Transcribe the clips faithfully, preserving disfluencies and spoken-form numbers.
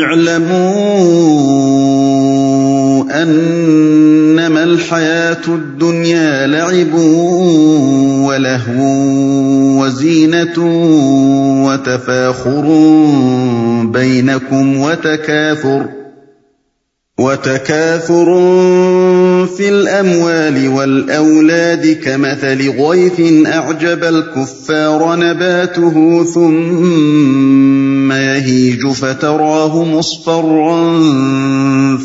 اعلموا انما الحياة الدنيا لعب ولهو وزينة وتفاخر بينكم وتكاثر وتكاثر في الأموال والأولاد كمثل غيث أعجب الكفار نباته ثم يهيج فتراه مصفرا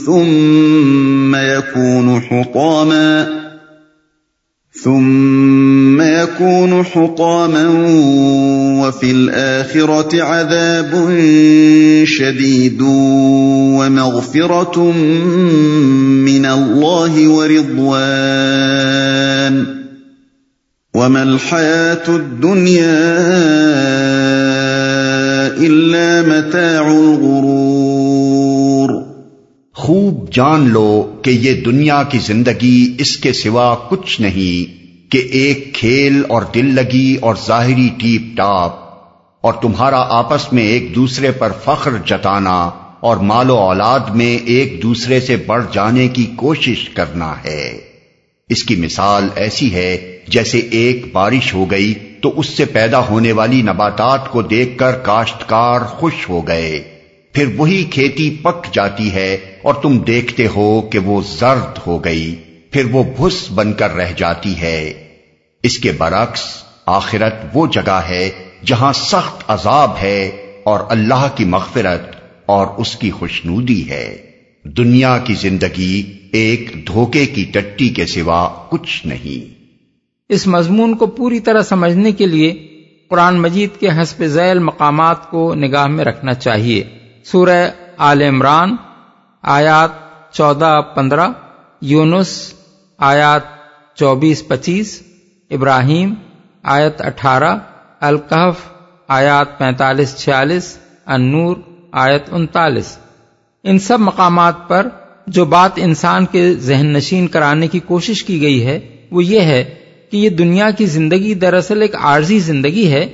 ثم يكون حطاما ثم يكون حطاما وفي الآخرة عذاب شديد ومغفرة من الله ورضوان وما الحياة الدنيا إلا متاع الغرور. خوب جان لو کہ یہ دنیا کی زندگی اس کے سوا کچھ نہیں کہ ایک کھیل اور دل لگی اور ظاہری ٹیپ ٹاپ، اور تمہارا آپس میں ایک دوسرے پر فخر جتانا اور مال و اولاد میں ایک دوسرے سے بڑھ جانے کی کوشش کرنا ہے۔ اس کی مثال ایسی ہے جیسے ایک بارش ہو گئی تو اس سے پیدا ہونے والی نباتات کو دیکھ کر کاشتکار خوش ہو گئے، پھر وہی کھیتی پک جاتی ہے اور تم دیکھتے ہو کہ وہ زرد ہو گئی، پھر وہ بھس بن کر رہ جاتی ہے۔ اس کے برعکس آخرت وہ جگہ ہے جہاں سخت عذاب ہے اور اللہ کی مغفرت اور اس کی خوشنودی ہے۔ دنیا کی زندگی ایک دھوکے کی ٹٹی کے سوا کچھ نہیں۔ اس مضمون کو پوری طرح سمجھنے کے لیے قرآن مجید کے حسب ذیل مقامات کو نگاہ میں رکھنا چاہیے۔ سورہ آل عمران آیات چودہ پندرہ، یونس آیات چوبیس پچیس، ابراہیم آیت اٹھارہ، الکہف آیات پینتالیس چھیالیس، النور آیت انتالیس۔ ان سب مقامات پر جو بات انسان کے ذہن نشین کرانے کی کوشش کی گئی ہے وہ یہ ہے کہ یہ دنیا کی زندگی دراصل ایک عارضی زندگی ہے۔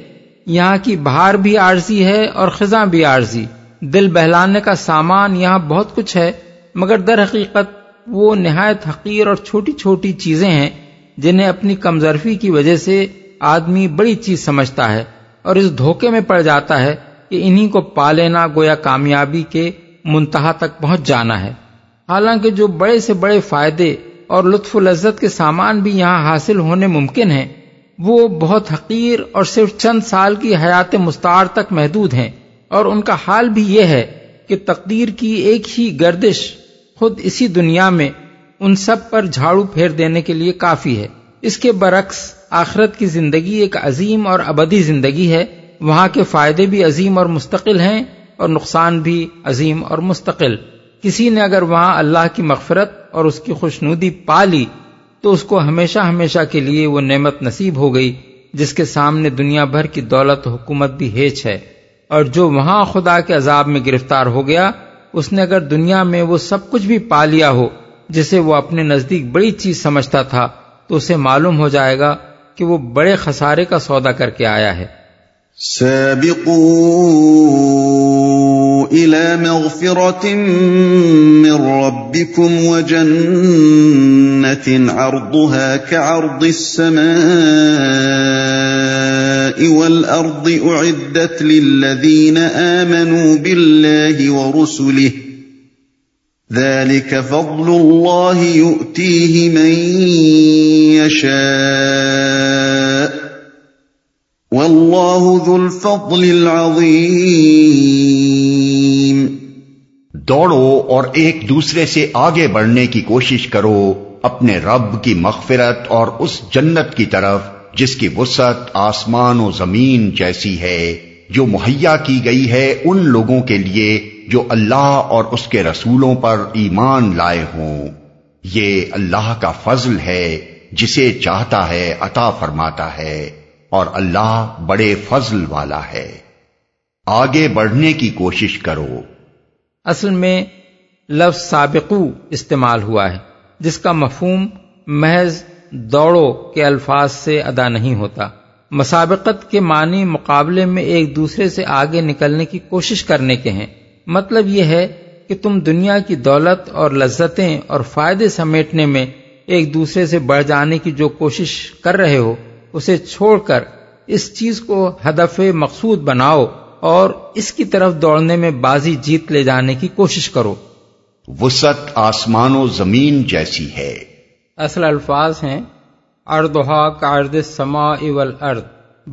یہاں کی بہار بھی عارضی ہے اور خزاں بھی عارضی، دل بہلانے کا سامان یہاں بہت کچھ ہے، مگر در حقیقت وہ نہایت حقیر اور چھوٹی چھوٹی چیزیں ہیں جنہیں اپنی کمظرفی کی وجہ سے آدمی بڑی چیز سمجھتا ہے اور اس دھوکے میں پڑ جاتا ہے کہ انہی کو پا لینا گویا کامیابی کے منتہا تک پہنچ جانا ہے، حالانکہ جو بڑے سے بڑے فائدے اور لطف و لذت کے سامان بھی یہاں حاصل ہونے ممکن ہیں وہ بہت حقیر اور صرف چند سال کی حیات مستعار تک محدود ہیں، اور ان کا حال بھی یہ ہے کہ تقدیر کی ایک ہی گردش خود اسی دنیا میں ان سب پر جھاڑو پھیر دینے کے لیے کافی ہے۔ اس کے برعکس آخرت کی زندگی ایک عظیم اور ابدی زندگی ہے، وہاں کے فائدے بھی عظیم اور مستقل ہیں اور نقصان بھی عظیم اور مستقل۔ کسی نے اگر وہاں اللہ کی مغفرت اور اس کی خوشنودی پا لی تو اس کو ہمیشہ ہمیشہ کے لیے وہ نعمت نصیب ہو گئی جس کے سامنے دنیا بھر کی دولت حکومت بھی ہیچ ہے، اور جو وہاں خدا کے عذاب میں گرفتار ہو گیا اس نے اگر دنیا میں وہ سب کچھ بھی پا لیا ہو جسے وہ اپنے نزدیک بڑی چیز سمجھتا تھا تو اسے معلوم ہو جائے گا کہ وہ بڑے خسارے کا سودا کر کے آیا ہے۔ سابقوا الى مغفرة من ربكم وجنة عرضها كعرض السماء والأرض أعدت للذين آمنوا بالله ورسله ذلك فضل الله يؤتيه من يشاء واللہ ذو الفضل العظیم۔ دوڑو اور ایک دوسرے سے آگے بڑھنے کی کوشش کرو اپنے رب کی مغفرت اور اس جنت کی طرف جس کی وسعت آسمان و زمین جیسی ہے، جو مہیا کی گئی ہے ان لوگوں کے لیے جو اللہ اور اس کے رسولوں پر ایمان لائے ہوں۔ یہ اللہ کا فضل ہے، جسے چاہتا ہے عطا فرماتا ہے، اور اللہ بڑے فضل والا ہے۔ آگے بڑھنے کی کوشش کرو۔ اصل میں لفظ سابقو استعمال ہوا ہے جس کا مفہوم محض دوڑو کے الفاظ سے ادا نہیں ہوتا۔ مسابقت کے معنی مقابلے میں ایک دوسرے سے آگے نکلنے کی کوشش کرنے کے ہیں، مطلب یہ ہے کہ تم دنیا کی دولت اور لذتیں اور فائدے سمیٹنے میں ایک دوسرے سے بڑھ جانے کی جو کوشش کر رہے ہو اسے چھوڑ کر اس چیز کو ہدف مقصود بناؤ اور اس کی طرف دوڑنے میں بازی جیت لے جانے کی کوشش کرو۔ وسعت آسمان و زمین جیسی ہے۔ اصل الفاظ ہیں عرضھا کعرض السماء والارض۔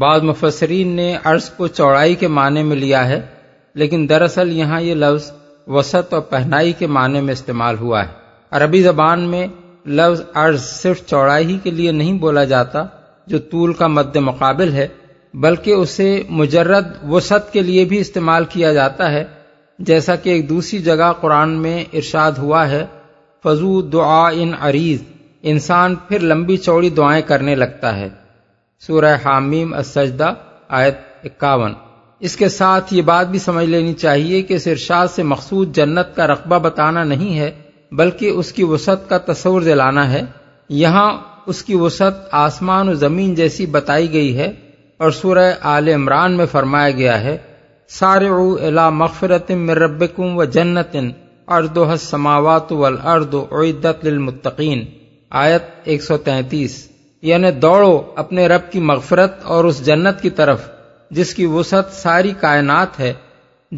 بعض مفسرین نے عرض کو چوڑائی کے معنی میں لیا ہے، لیکن دراصل یہاں یہ لفظ وسعت اور پہنائی کے معنی میں استعمال ہوا ہے۔ عربی زبان میں لفظ عرض صرف چوڑائی ہی کے لیے نہیں بولا جاتا جو طول کا مد مقابل ہے، بلکہ اسے مجرد وسعت کے لیے بھی استعمال کیا جاتا ہے، جیسا کہ ایک دوسری جگہ قرآن میں ارشاد ہوا ہے فضو دعا ان عریض، انسان پھر لمبی چوڑی دعائیں کرنے لگتا ہے، سورہ حامیم السجدہ آیت اکاون۔ اس کے ساتھ یہ بات بھی سمجھ لینی چاہیے کہ اس ارشاد سے مقصود جنت کا رقبہ بتانا نہیں ہے، بلکہ اس کی وسعت کا تصور دلانا ہے۔ یہاں اس کی وسعت آسمان و زمین جیسی بتائی گئی ہے، اور سورہ آل عمران میں فرمایا گیا ہے سارعوا الی مغفرۃ من ربکم و جنت عرضها السماوات والارض اعدت للمتقین، آیت ایک سو تینتیس۔ یعنی دوڑو اپنے رب کی مغفرت اور اس جنت کی طرف جس کی وسعت ساری کائنات ہے،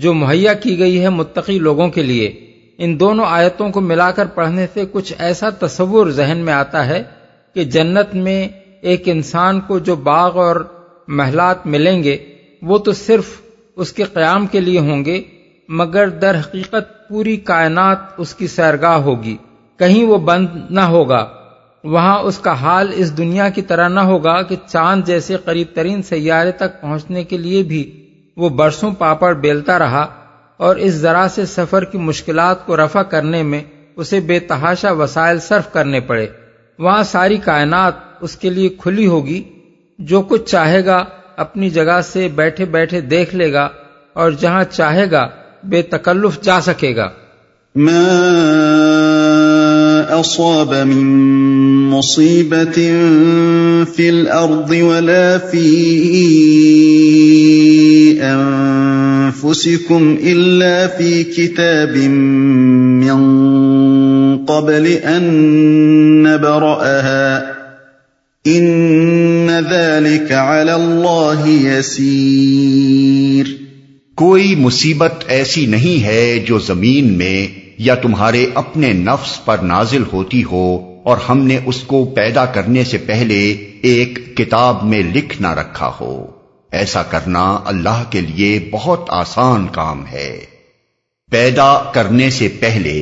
جو مہیا کی گئی ہے متقی لوگوں کے لیے۔ ان دونوں آیتوں کو ملا کر پڑھنے سے کچھ ایسا تصور ذہن میں آتا ہے کہ جنت میں ایک انسان کو جو باغ اور محلات ملیں گے وہ تو صرف اس کے قیام کے لیے ہوں گے، مگر در حقیقت پوری کائنات اس کی سیرگاہ ہوگی، کہیں وہ بند نہ ہوگا۔ وہاں اس کا حال اس دنیا کی طرح نہ ہوگا کہ چاند جیسے قریب ترین سیارے تک پہنچنے کے لیے بھی وہ برسوں پاپڑ بیلتا رہا اور اس ذرا سے سفر کی مشکلات کو رفع کرنے میں اسے بے تحاشا وسائل صرف کرنے پڑے۔ وہاں ساری کائنات اس کے لیے کھلی ہوگی، جو کچھ چاہے گا اپنی جگہ سے بیٹھے بیٹھے دیکھ لے گا اور جہاں چاہے گا بے تکلف جا سکے گا۔ ما اصاب من مصیبت فی الارض ولا فی انفسکم الا فی کتاب من قبل ان نبرأها ان ذلك على اللہ یسیر۔ کوئی مصیبت ایسی نہیں ہے جو زمین میں یا تمہارے اپنے نفس پر نازل ہوتی ہو اور ہم نے اس کو پیدا کرنے سے پہلے ایک کتاب میں لکھ نہ رکھا ہو، ایسا کرنا اللہ کے لیے بہت آسان کام ہے۔ پیدا کرنے سے پہلے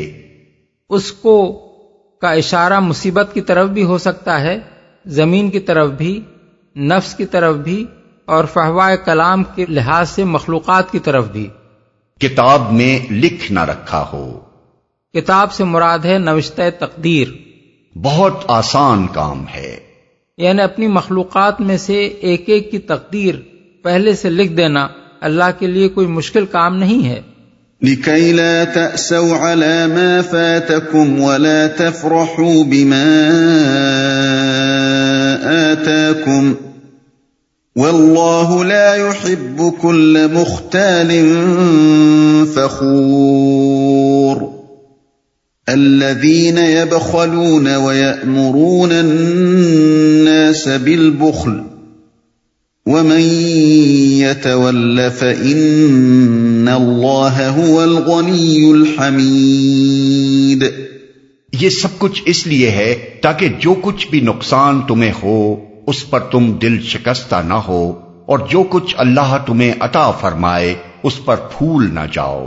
اس کو کا اشارہ مصیبت کی طرف بھی ہو سکتا ہے، زمین کی طرف بھی، نفس کی طرف بھی، اور فہوائے کلام کے لحاظ سے مخلوقات کی طرف بھی۔ کتاب میں لکھ نہ رکھا ہو، کتاب سے مراد ہے نوشتہ تقدیر، بہت آسان کام ہے، یعنی اپنی مخلوقات میں سے ایک ایک کی تقدیر پہلے سے لکھ دینا اللہ کے لیے کوئی مشکل کام نہیں ہے۔ لِكَيْ لَا تَأْسَوْا عَلَى مَا فَاتَكُمْ وَلَا تَفْرَحُوا بِمَا آتَاكُمْ وَاللَّهُ لَا يُحِبُّ كُلَّ مُخْتَالٍ فَخُورٍ الَّذِينَ يَبْخَلُونَ وَيَأْمُرُونَ النَّاسَ بِالْبُخْلِ وَمَن يَتَوَلَّ فَإِنَّ اللہ هو الغنی الحمید۔ یہ سب کچھ اس لیے ہے تاکہ جو کچھ بھی نقصان تمہیں ہو اس پر تم دل شکستہ نہ ہو، اور جو کچھ اللہ تمہیں عطا فرمائے اس پر پھول نہ جاؤ۔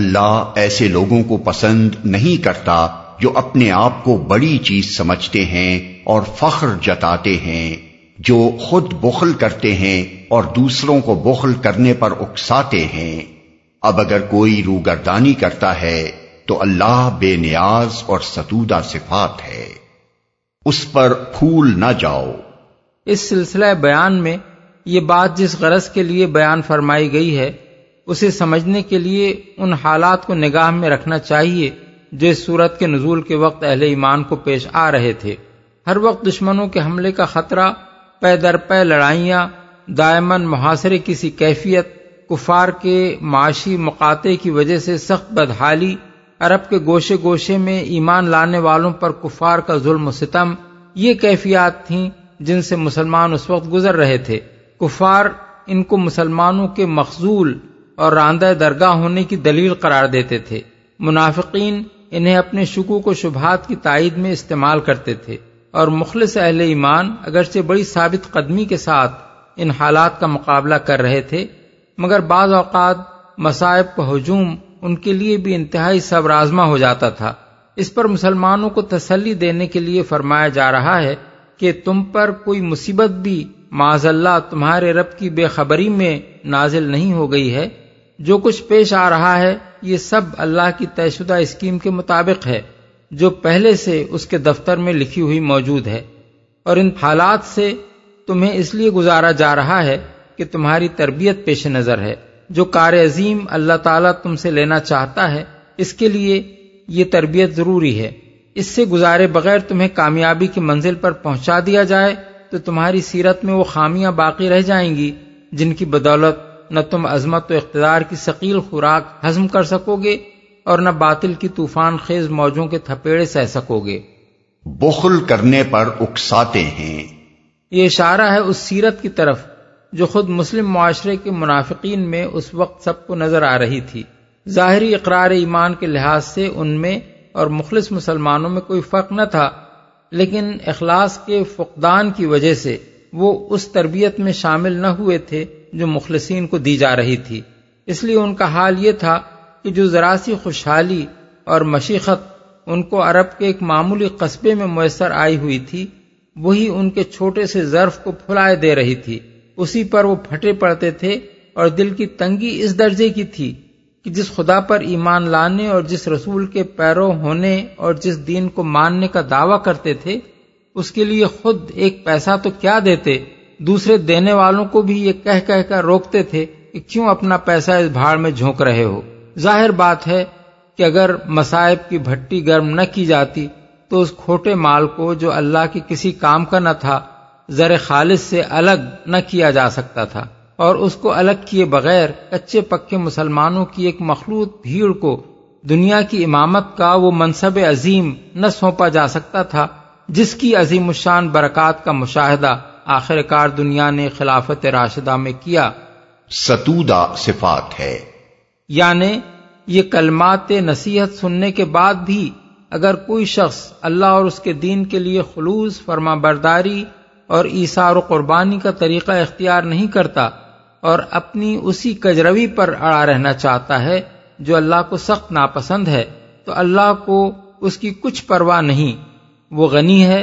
اللہ ایسے لوگوں کو پسند نہیں کرتا جو اپنے آپ کو بڑی چیز سمجھتے ہیں اور فخر جتاتے ہیں، جو خود بخل کرتے ہیں اور دوسروں کو بخل کرنے پر اکساتے ہیں۔ اب اگر کوئی روگردانی کرتا ہے تو اللہ بے نیاز اور ستودہ صفات ہے، اس پر پھول نہ جاؤ۔ اس سلسلہ بیان میں یہ بات جس غرض کے لیے بیان فرمائی گئی ہے اسے سمجھنے کے لیے ان حالات کو نگاہ میں رکھنا چاہیے جو اس صورت کے نزول کے وقت اہل ایمان کو پیش آ رہے تھے۔ ہر وقت دشمنوں کے حملے کا خطرہ، پے در پے لڑائیاں، دائماً محاصرے کی سی کیفیت کفار کے معاشی مقاطع کی وجہ سے سخت بدحالی، عرب کے گوشے گوشے میں ایمان لانے والوں پر کفار کا ظلم و ستم، یہ کیفیات تھیں جن سے مسلمان اس وقت گزر رہے تھے۔ کفار ان کو مسلمانوں کے مخذول اور راندہ درگاہ ہونے کی دلیل قرار دیتے تھے۔ منافقین انہیں اپنے شکوک و شبہات کی تائید میں استعمال کرتے تھے، اور مخلص اہل ایمان اگرچہ بڑی ثابت قدمی کے ساتھ ان حالات کا مقابلہ کر رہے تھے، مگر بعض اوقات مصائب کا ہجوم ان کے لیے بھی انتہائی صبر آزما ہو جاتا تھا۔ اس پر مسلمانوں کو تسلی دینے کے لیے فرمایا جا رہا ہے کہ تم پر کوئی مصیبت بھی معاذ اللہ تمہارے رب کی بے خبری میں نازل نہیں ہو گئی ہے، جو کچھ پیش آ رہا ہے یہ سب اللہ کی طے شدہ اسکیم کے مطابق ہے جو پہلے سے اس کے دفتر میں لکھی ہوئی موجود ہے، اور ان حالات سے تمہیں اس لیے گزارا جا رہا ہے کہ تمہاری تربیت پیش نظر ہے۔ جو کار عظیم اللہ تعالیٰ تم سے لینا چاہتا ہے اس کے لیے یہ تربیت ضروری ہے۔ اس سے گزارے بغیر تمہیں کامیابی کی منزل پر پہنچا دیا جائے تو تمہاری سیرت میں وہ خامیاں باقی رہ جائیں گی جن کی بدولت نہ تم عظمت و اقتدار کی ثقیل خوراک ہضم کر سکو گے اور نہ باطل کی طوفان خیز موجوں کے تھپیڑے سہ سکو گے۔ بخل کرنے پر اکساتے ہیں، یہ اشارہ ہے اس سیرت کی طرف جو خود مسلم معاشرے کے منافقین میں اس وقت سب کو نظر آ رہی تھی۔ ظاہری اقرار ایمان کے لحاظ سے ان میں اور مخلص مسلمانوں میں کوئی فرق نہ تھا، لیکن اخلاص کے فقدان کی وجہ سے وہ اس تربیت میں شامل نہ ہوئے تھے جو مخلصین کو دی جا رہی تھی۔ اس لیے ان کا حال یہ تھا کہ جو ذرا سی خوشحالی اور مشیخت ان کو عرب کے ایک معمولی قصبے میں میسر آئی ہوئی تھی، وہی ان کے چھوٹے سے ظرف کو پھلائے دے رہی تھی۔ اسی پر وہ پھٹے پڑتے تھے، اور دل کی تنگی اس درجے کی تھی کہ جس خدا پر ایمان لانے اور جس رسول کے پیرو ہونے اور جس دین کو ماننے کا دعویٰ کرتے تھے اس کے لیے خود ایک پیسہ تو کیا دیتے، دوسرے دینے والوں کو بھی یہ کہہ کہہ کر روکتے تھے کہ کیوں اپنا پیسہ اس بھاڑ میں جھونک رہے ہو۔ ظاہر بات ہے کہ اگر مصائب کی بھٹی گرم نہ کی جاتی تو اس کھوٹے مال کو جو اللہ کے کسی کام کا نہ تھا زر خالص سے الگ نہ کیا جا سکتا تھا، اور اس کو الگ کیے بغیر کچے پکے مسلمانوں کی ایک مخلوط بھیڑ کو دنیا کی امامت کا وہ منصب عظیم نہ سونپا جا سکتا تھا جس کی عظیم الشان برکات کا مشاہدہ آخر کار دنیا نے خلافت راشدہ میں کیا۔ ستودہ صفات ہے، یعنی یہ کلمات نصیحت سننے کے بعد بھی اگر کوئی شخص اللہ اور اس کے دین کے لیے خلوص، فرما برداری اور ایثار و قربانی کا طریقہ اختیار نہیں کرتا اور اپنی اسی کجروی پر اڑا رہنا چاہتا ہے جو اللہ کو سخت ناپسند ہے، تو اللہ کو اس کی کچھ پرواہ نہیں، وہ غنی ہے،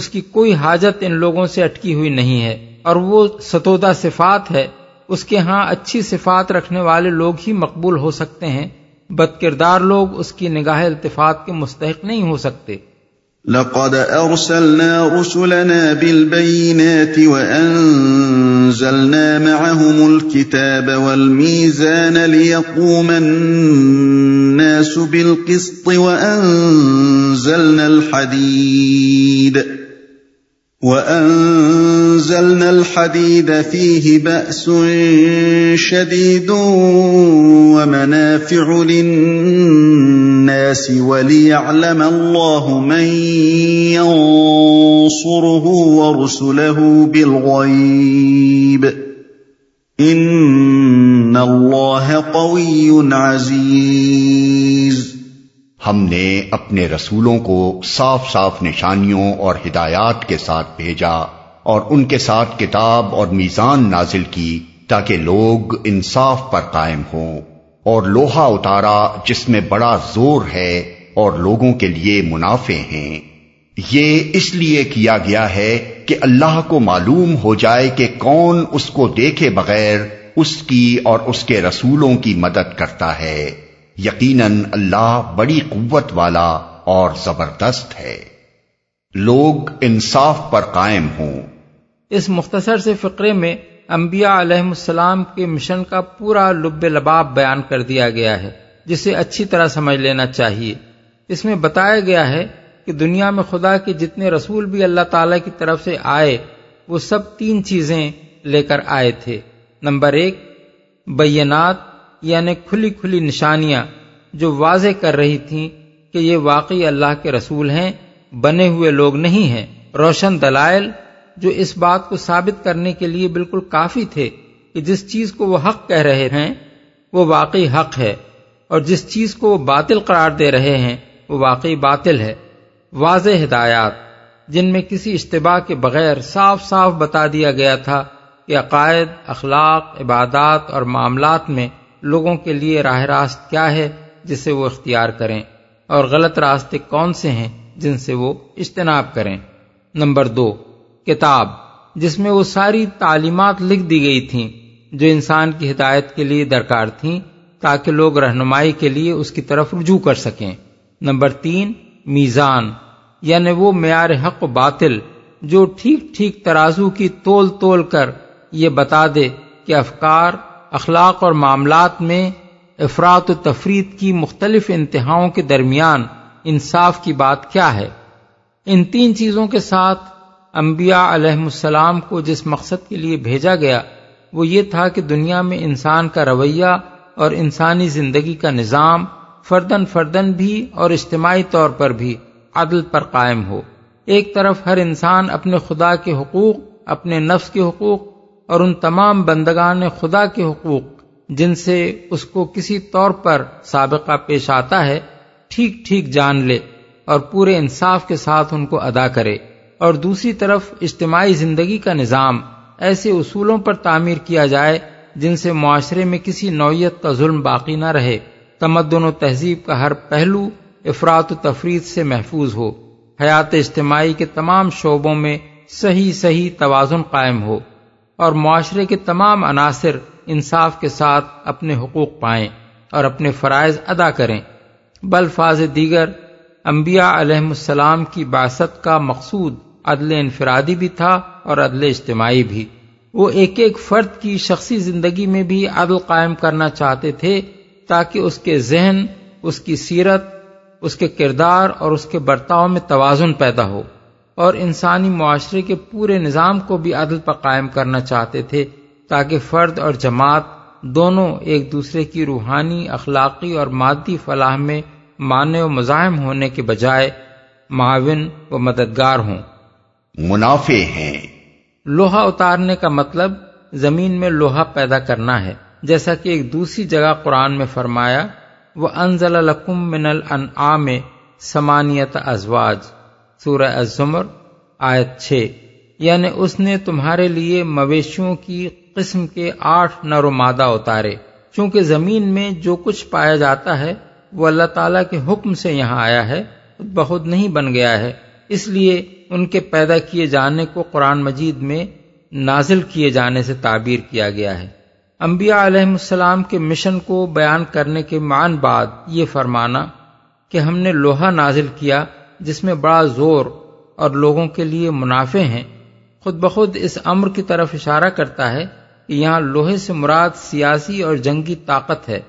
اس کی کوئی حاجت ان لوگوں سے اٹکی ہوئی نہیں ہے، اور وہ ستودہ صفات ہے۔ اس کے ہاں اچھی صفات رکھنے والے لوگ ہی مقبول ہو سکتے ہیں، بد کردار لوگ اس کی نگاہ التفات کے مستحق نہیں ہو سکتے۔ لَقَدْ أَرْسَلْنَا رُسُلَنَا بِالْبَيِّنَاتِ وَأَنزَلْنَا مَعَهُمُ الْكِتَابَ وَالْمِيزَانَ لِيَقُومَ النَّاسُ بِالْقِسْطِ وَأَنزَلْنَا الْحَدِيدَ وَأَنزَلْنَا الْحَدِيدَ فِيهِ بَأْسٌ شَدِيدٌ وَمَنَافِعُ لِلنَّاسِ وَلِيَعْلَمَ اللَّهُ مَن يَنصُرُهُ وَرُسُلَهُ بِالْغَيْبِ إِنَّ اللَّهَ قَوِيٌّ عَزِيزٌ۔ ہم نے اپنے رسولوں کو صاف صاف نشانیوں اور ہدایات کے ساتھ بھیجا اور ان کے ساتھ کتاب اور میزان نازل کی تاکہ لوگ انصاف پر قائم ہوں، اور لوہا اتارا جس میں بڑا زور ہے اور لوگوں کے لیے منافع ہیں۔ یہ اس لیے کیا گیا ہے کہ اللہ کو معلوم ہو جائے کہ کون اس کو دیکھے بغیر اس کی اور اس کے رسولوں کی مدد کرتا ہے۔ یقیناً اللہ بڑی قوت والا اور زبردست ہے۔ لوگ انصاف پر قائم ہوں۔ اس مختصر سے فقرے میں انبیاء علیہ السلام کے مشن کا پورا لب لباب بیان کر دیا گیا ہے جسے اچھی طرح سمجھ لینا چاہیے۔ اس میں بتایا گیا ہے کہ دنیا میں خدا کے جتنے رسول بھی اللہ تعالیٰ کی طرف سے آئے وہ سب تین چیزیں لے کر آئے تھے۔ نمبر ایک، بینات یعنی کھلی کھلی نشانیاں جو واضح کر رہی تھیں کہ یہ واقعی اللہ کے رسول ہیں، بنے ہوئے لوگ نہیں ہیں۔ روشن دلائل جو اس بات کو ثابت کرنے کے لیے بالکل کافی تھے کہ جس چیز کو وہ حق کہہ رہے ہیں وہ واقعی حق ہے، اور جس چیز کو وہ باطل قرار دے رہے ہیں وہ واقعی باطل ہے۔ واضح ہدایات جن میں کسی اشتباہ کے بغیر صاف صاف بتا دیا گیا تھا کہ عقائد، اخلاق، عبادات اور معاملات میں لوگوں کے لیے راہ راست کیا ہے جسے وہ اختیار کریں، اور غلط راستے کون سے ہیں جن سے وہ اجتناب کریں۔ نمبر دو، کتاب جس میں وہ ساری تعلیمات لکھ دی گئی تھیں جو انسان کی ہدایت کے لیے درکار تھیں تاکہ لوگ رہنمائی کے لیے اس کی طرف رجوع کر سکیں۔ نمبر تین، میزان یعنی وہ معیار حق و باطل جو ٹھیک ٹھیک ترازو کی تول تول کر یہ بتا دے کہ افکار، اخلاق اور معاملات میں افراط و تفرید کی مختلف انتہاؤں کے درمیان انصاف کی بات کیا ہے۔ ان تین چیزوں کے ساتھ انبیاء علیہم السلام کو جس مقصد کے لیے بھیجا گیا وہ یہ تھا کہ دنیا میں انسان کا رویہ اور انسانی زندگی کا نظام فردن فردن بھی اور اجتماعی طور پر بھی عدل پر قائم ہو۔ ایک طرف ہر انسان اپنے خدا کے حقوق، اپنے نفس کے حقوق اور ان تمام بندگان خدا کے حقوق جن سے اس کو کسی طور پر سابقہ پیش آتا ہے ٹھیک ٹھیک جان لے اور پورے انصاف کے ساتھ ان کو ادا کرے، اور دوسری طرف اجتماعی زندگی کا نظام ایسے اصولوں پر تعمیر کیا جائے جن سے معاشرے میں کسی نوعیت کا ظلم باقی نہ رہے، تمدن و تہذیب کا ہر پہلو افراط و تفرید سے محفوظ ہو، حیات اجتماعی کے تمام شعبوں میں صحیح صحیح توازن قائم ہو، اور معاشرے کے تمام عناصر انصاف کے ساتھ اپنے حقوق پائیں اور اپنے فرائض ادا کریں۔ بالفاظ دیگر انبیاء علیہم السلام کی بعثت کا مقصود عدل انفرادی بھی تھا اور عدل اجتماعی بھی۔ وہ ایک ایک فرد کی شخصی زندگی میں بھی عدل قائم کرنا چاہتے تھے تاکہ اس کے ذہن، اس کی سیرت، اس کے کردار اور اس کے برتاؤ میں توازن پیدا ہو، اور انسانی معاشرے کے پورے نظام کو بھی عدل پر قائم کرنا چاہتے تھے تاکہ فرد اور جماعت دونوں ایک دوسرے کی روحانی، اخلاقی اور مادی فلاح میں مانع و مزاحم ہونے کے بجائے معاون و مددگار ہوں۔ منافع ہیں، لوہا اتارنے کا مطلب زمین میں لوہا پیدا کرنا ہے، جیسا کہ ایک دوسری جگہ قرآن میں فرمایا وَأَنزَلَ لَكُم مِّنَ الْأَنْعَامِ ثَمَانِيَةَ أَزْوَاجٍ، سورہ الزمر آیت چھ، یعنی اس نے تمہارے لیے مویشیوں کی قسم کے آٹھ نر و مادہ اتارے۔ چونکہ زمین میں جو کچھ پایا جاتا ہے وہ اللہ تعالیٰ کے حکم سے یہاں آیا ہے، خود بخود نہیں بن گیا ہے، اس لیے ان کے پیدا کیے جانے کو قرآن مجید میں نازل کیے جانے سے تعبیر کیا گیا ہے۔ انبیاء علیہ السلام کے مشن کو بیان کرنے کے معن بعد یہ فرمانا کہ ہم نے لوہا نازل کیا جس میں بڑا زور اور لوگوں کے لیے منافع ہیں، خود بخود اس امر کی طرف اشارہ کرتا ہے کہ یہاں لوہے سے مراد سیاسی اور جنگی طاقت ہے،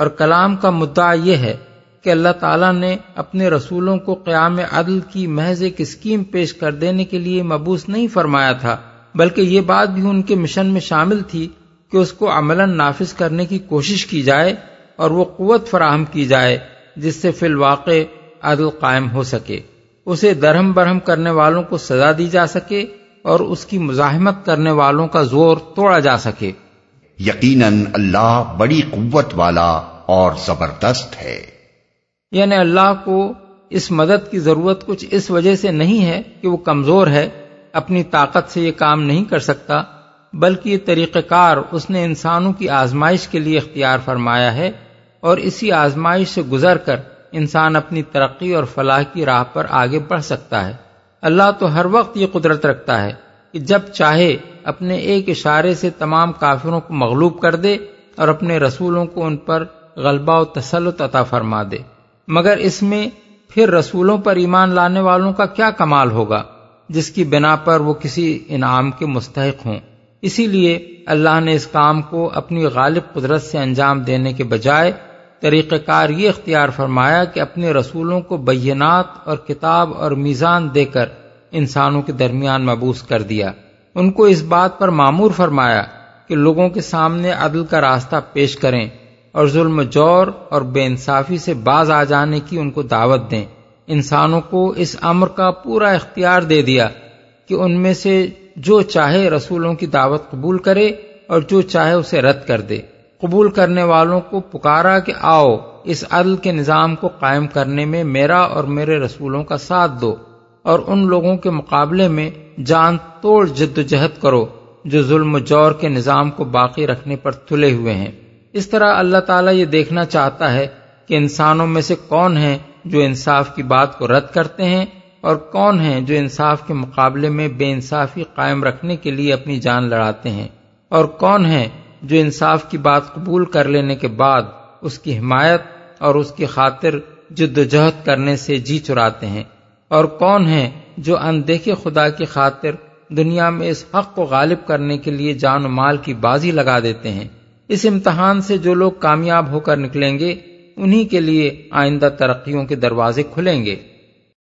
اور کلام کا مدعا یہ ہے کہ اللہ تعالیٰ نے اپنے رسولوں کو قیام عدل کی محض ایک اسکیم پیش کر دینے کے لیے مبعوث نہیں فرمایا تھا، بلکہ یہ بات بھی ان کے مشن میں شامل تھی کہ اس کو عملاً نافذ کرنے کی کوشش کی جائے اور وہ قوت فراہم کی جائے جس سے فی الواقع عدل قائم ہو سکے، اسے درہم برہم کرنے والوں کو سزا دی جا سکے اور اس کی مزاحمت کرنے والوں کا زور توڑا جا سکے۔ یقیناً اللہ بڑی قوت والا اور زبردست ہے، یعنی اللہ کو اس مدد کی ضرورت کچھ اس وجہ سے نہیں ہے کہ وہ کمزور ہے، اپنی طاقت سے یہ کام نہیں کر سکتا، بلکہ یہ طریقہ کار اس نے انسانوں کی آزمائش کے لیے اختیار فرمایا ہے، اور اسی آزمائش سے گزر کر انسان اپنی ترقی اور فلاح کی راہ پر آگے بڑھ سکتا ہے۔ اللہ تو ہر وقت یہ قدرت رکھتا ہے کہ جب چاہے اپنے ایک اشارے سے تمام کافروں کو مغلوب کر دے اور اپنے رسولوں کو ان پر غلبہ و تسلط عطا فرما دے، مگر اس میں پھر رسولوں پر ایمان لانے والوں کا کیا کمال ہوگا جس کی بنا پر وہ کسی انعام کے مستحق ہوں۔ اسی لیے اللہ نے اس کام کو اپنی غالب قدرت سے انجام دینے کے بجائے طریقہ کار یہ اختیار فرمایا کہ اپنے رسولوں کو بینات اور کتاب اور میزان دے کر انسانوں کے درمیان مبعوث کر دیا، ان کو اس بات پر مامور فرمایا کہ لوگوں کے سامنے عدل کا راستہ پیش کریں اور ظلم و جور اور بے انصافی سے باز آ جانے کی ان کو دعوت دیں۔ انسانوں کو اس امر کا پورا اختیار دے دیا کہ ان میں سے جو چاہے رسولوں کی دعوت قبول کرے اور جو چاہے اسے رد کر دے۔ قبول کرنے والوں کو پکارا کہ آؤ، اس عدل کے نظام کو قائم کرنے میں میرا اور میرے رسولوں کا ساتھ دو، اور ان لوگوں کے مقابلے میں جان توڑ جد و جہد کرو جو ظلم و جور کے نظام کو باقی رکھنے پر تلے ہوئے ہیں۔ اس طرح اللہ تعالیٰ یہ دیکھنا چاہتا ہے کہ انسانوں میں سے کون ہیں جو انصاف کی بات کو رد کرتے ہیں اور کون ہیں جو انصاف کے مقابلے میں بے انصافی قائم رکھنے کے لیے اپنی جان لڑاتے ہیں، اور کون ہیں جو انصاف کی بات قبول کر لینے کے بعد اس کی حمایت اور اس کی خاطر جد و جہد کرنے سے جی چراتے ہیں، اور کون ہیں جو اندیکھے خدا کی خاطر دنیا میں اس حق کو غالب کرنے کے لیے جان و مال کی بازی لگا دیتے ہیں۔ اس امتحان سے جو لوگ کامیاب ہو کر نکلیں گے انہی کے لیے آئندہ ترقیوں کے دروازے کھلیں گے۔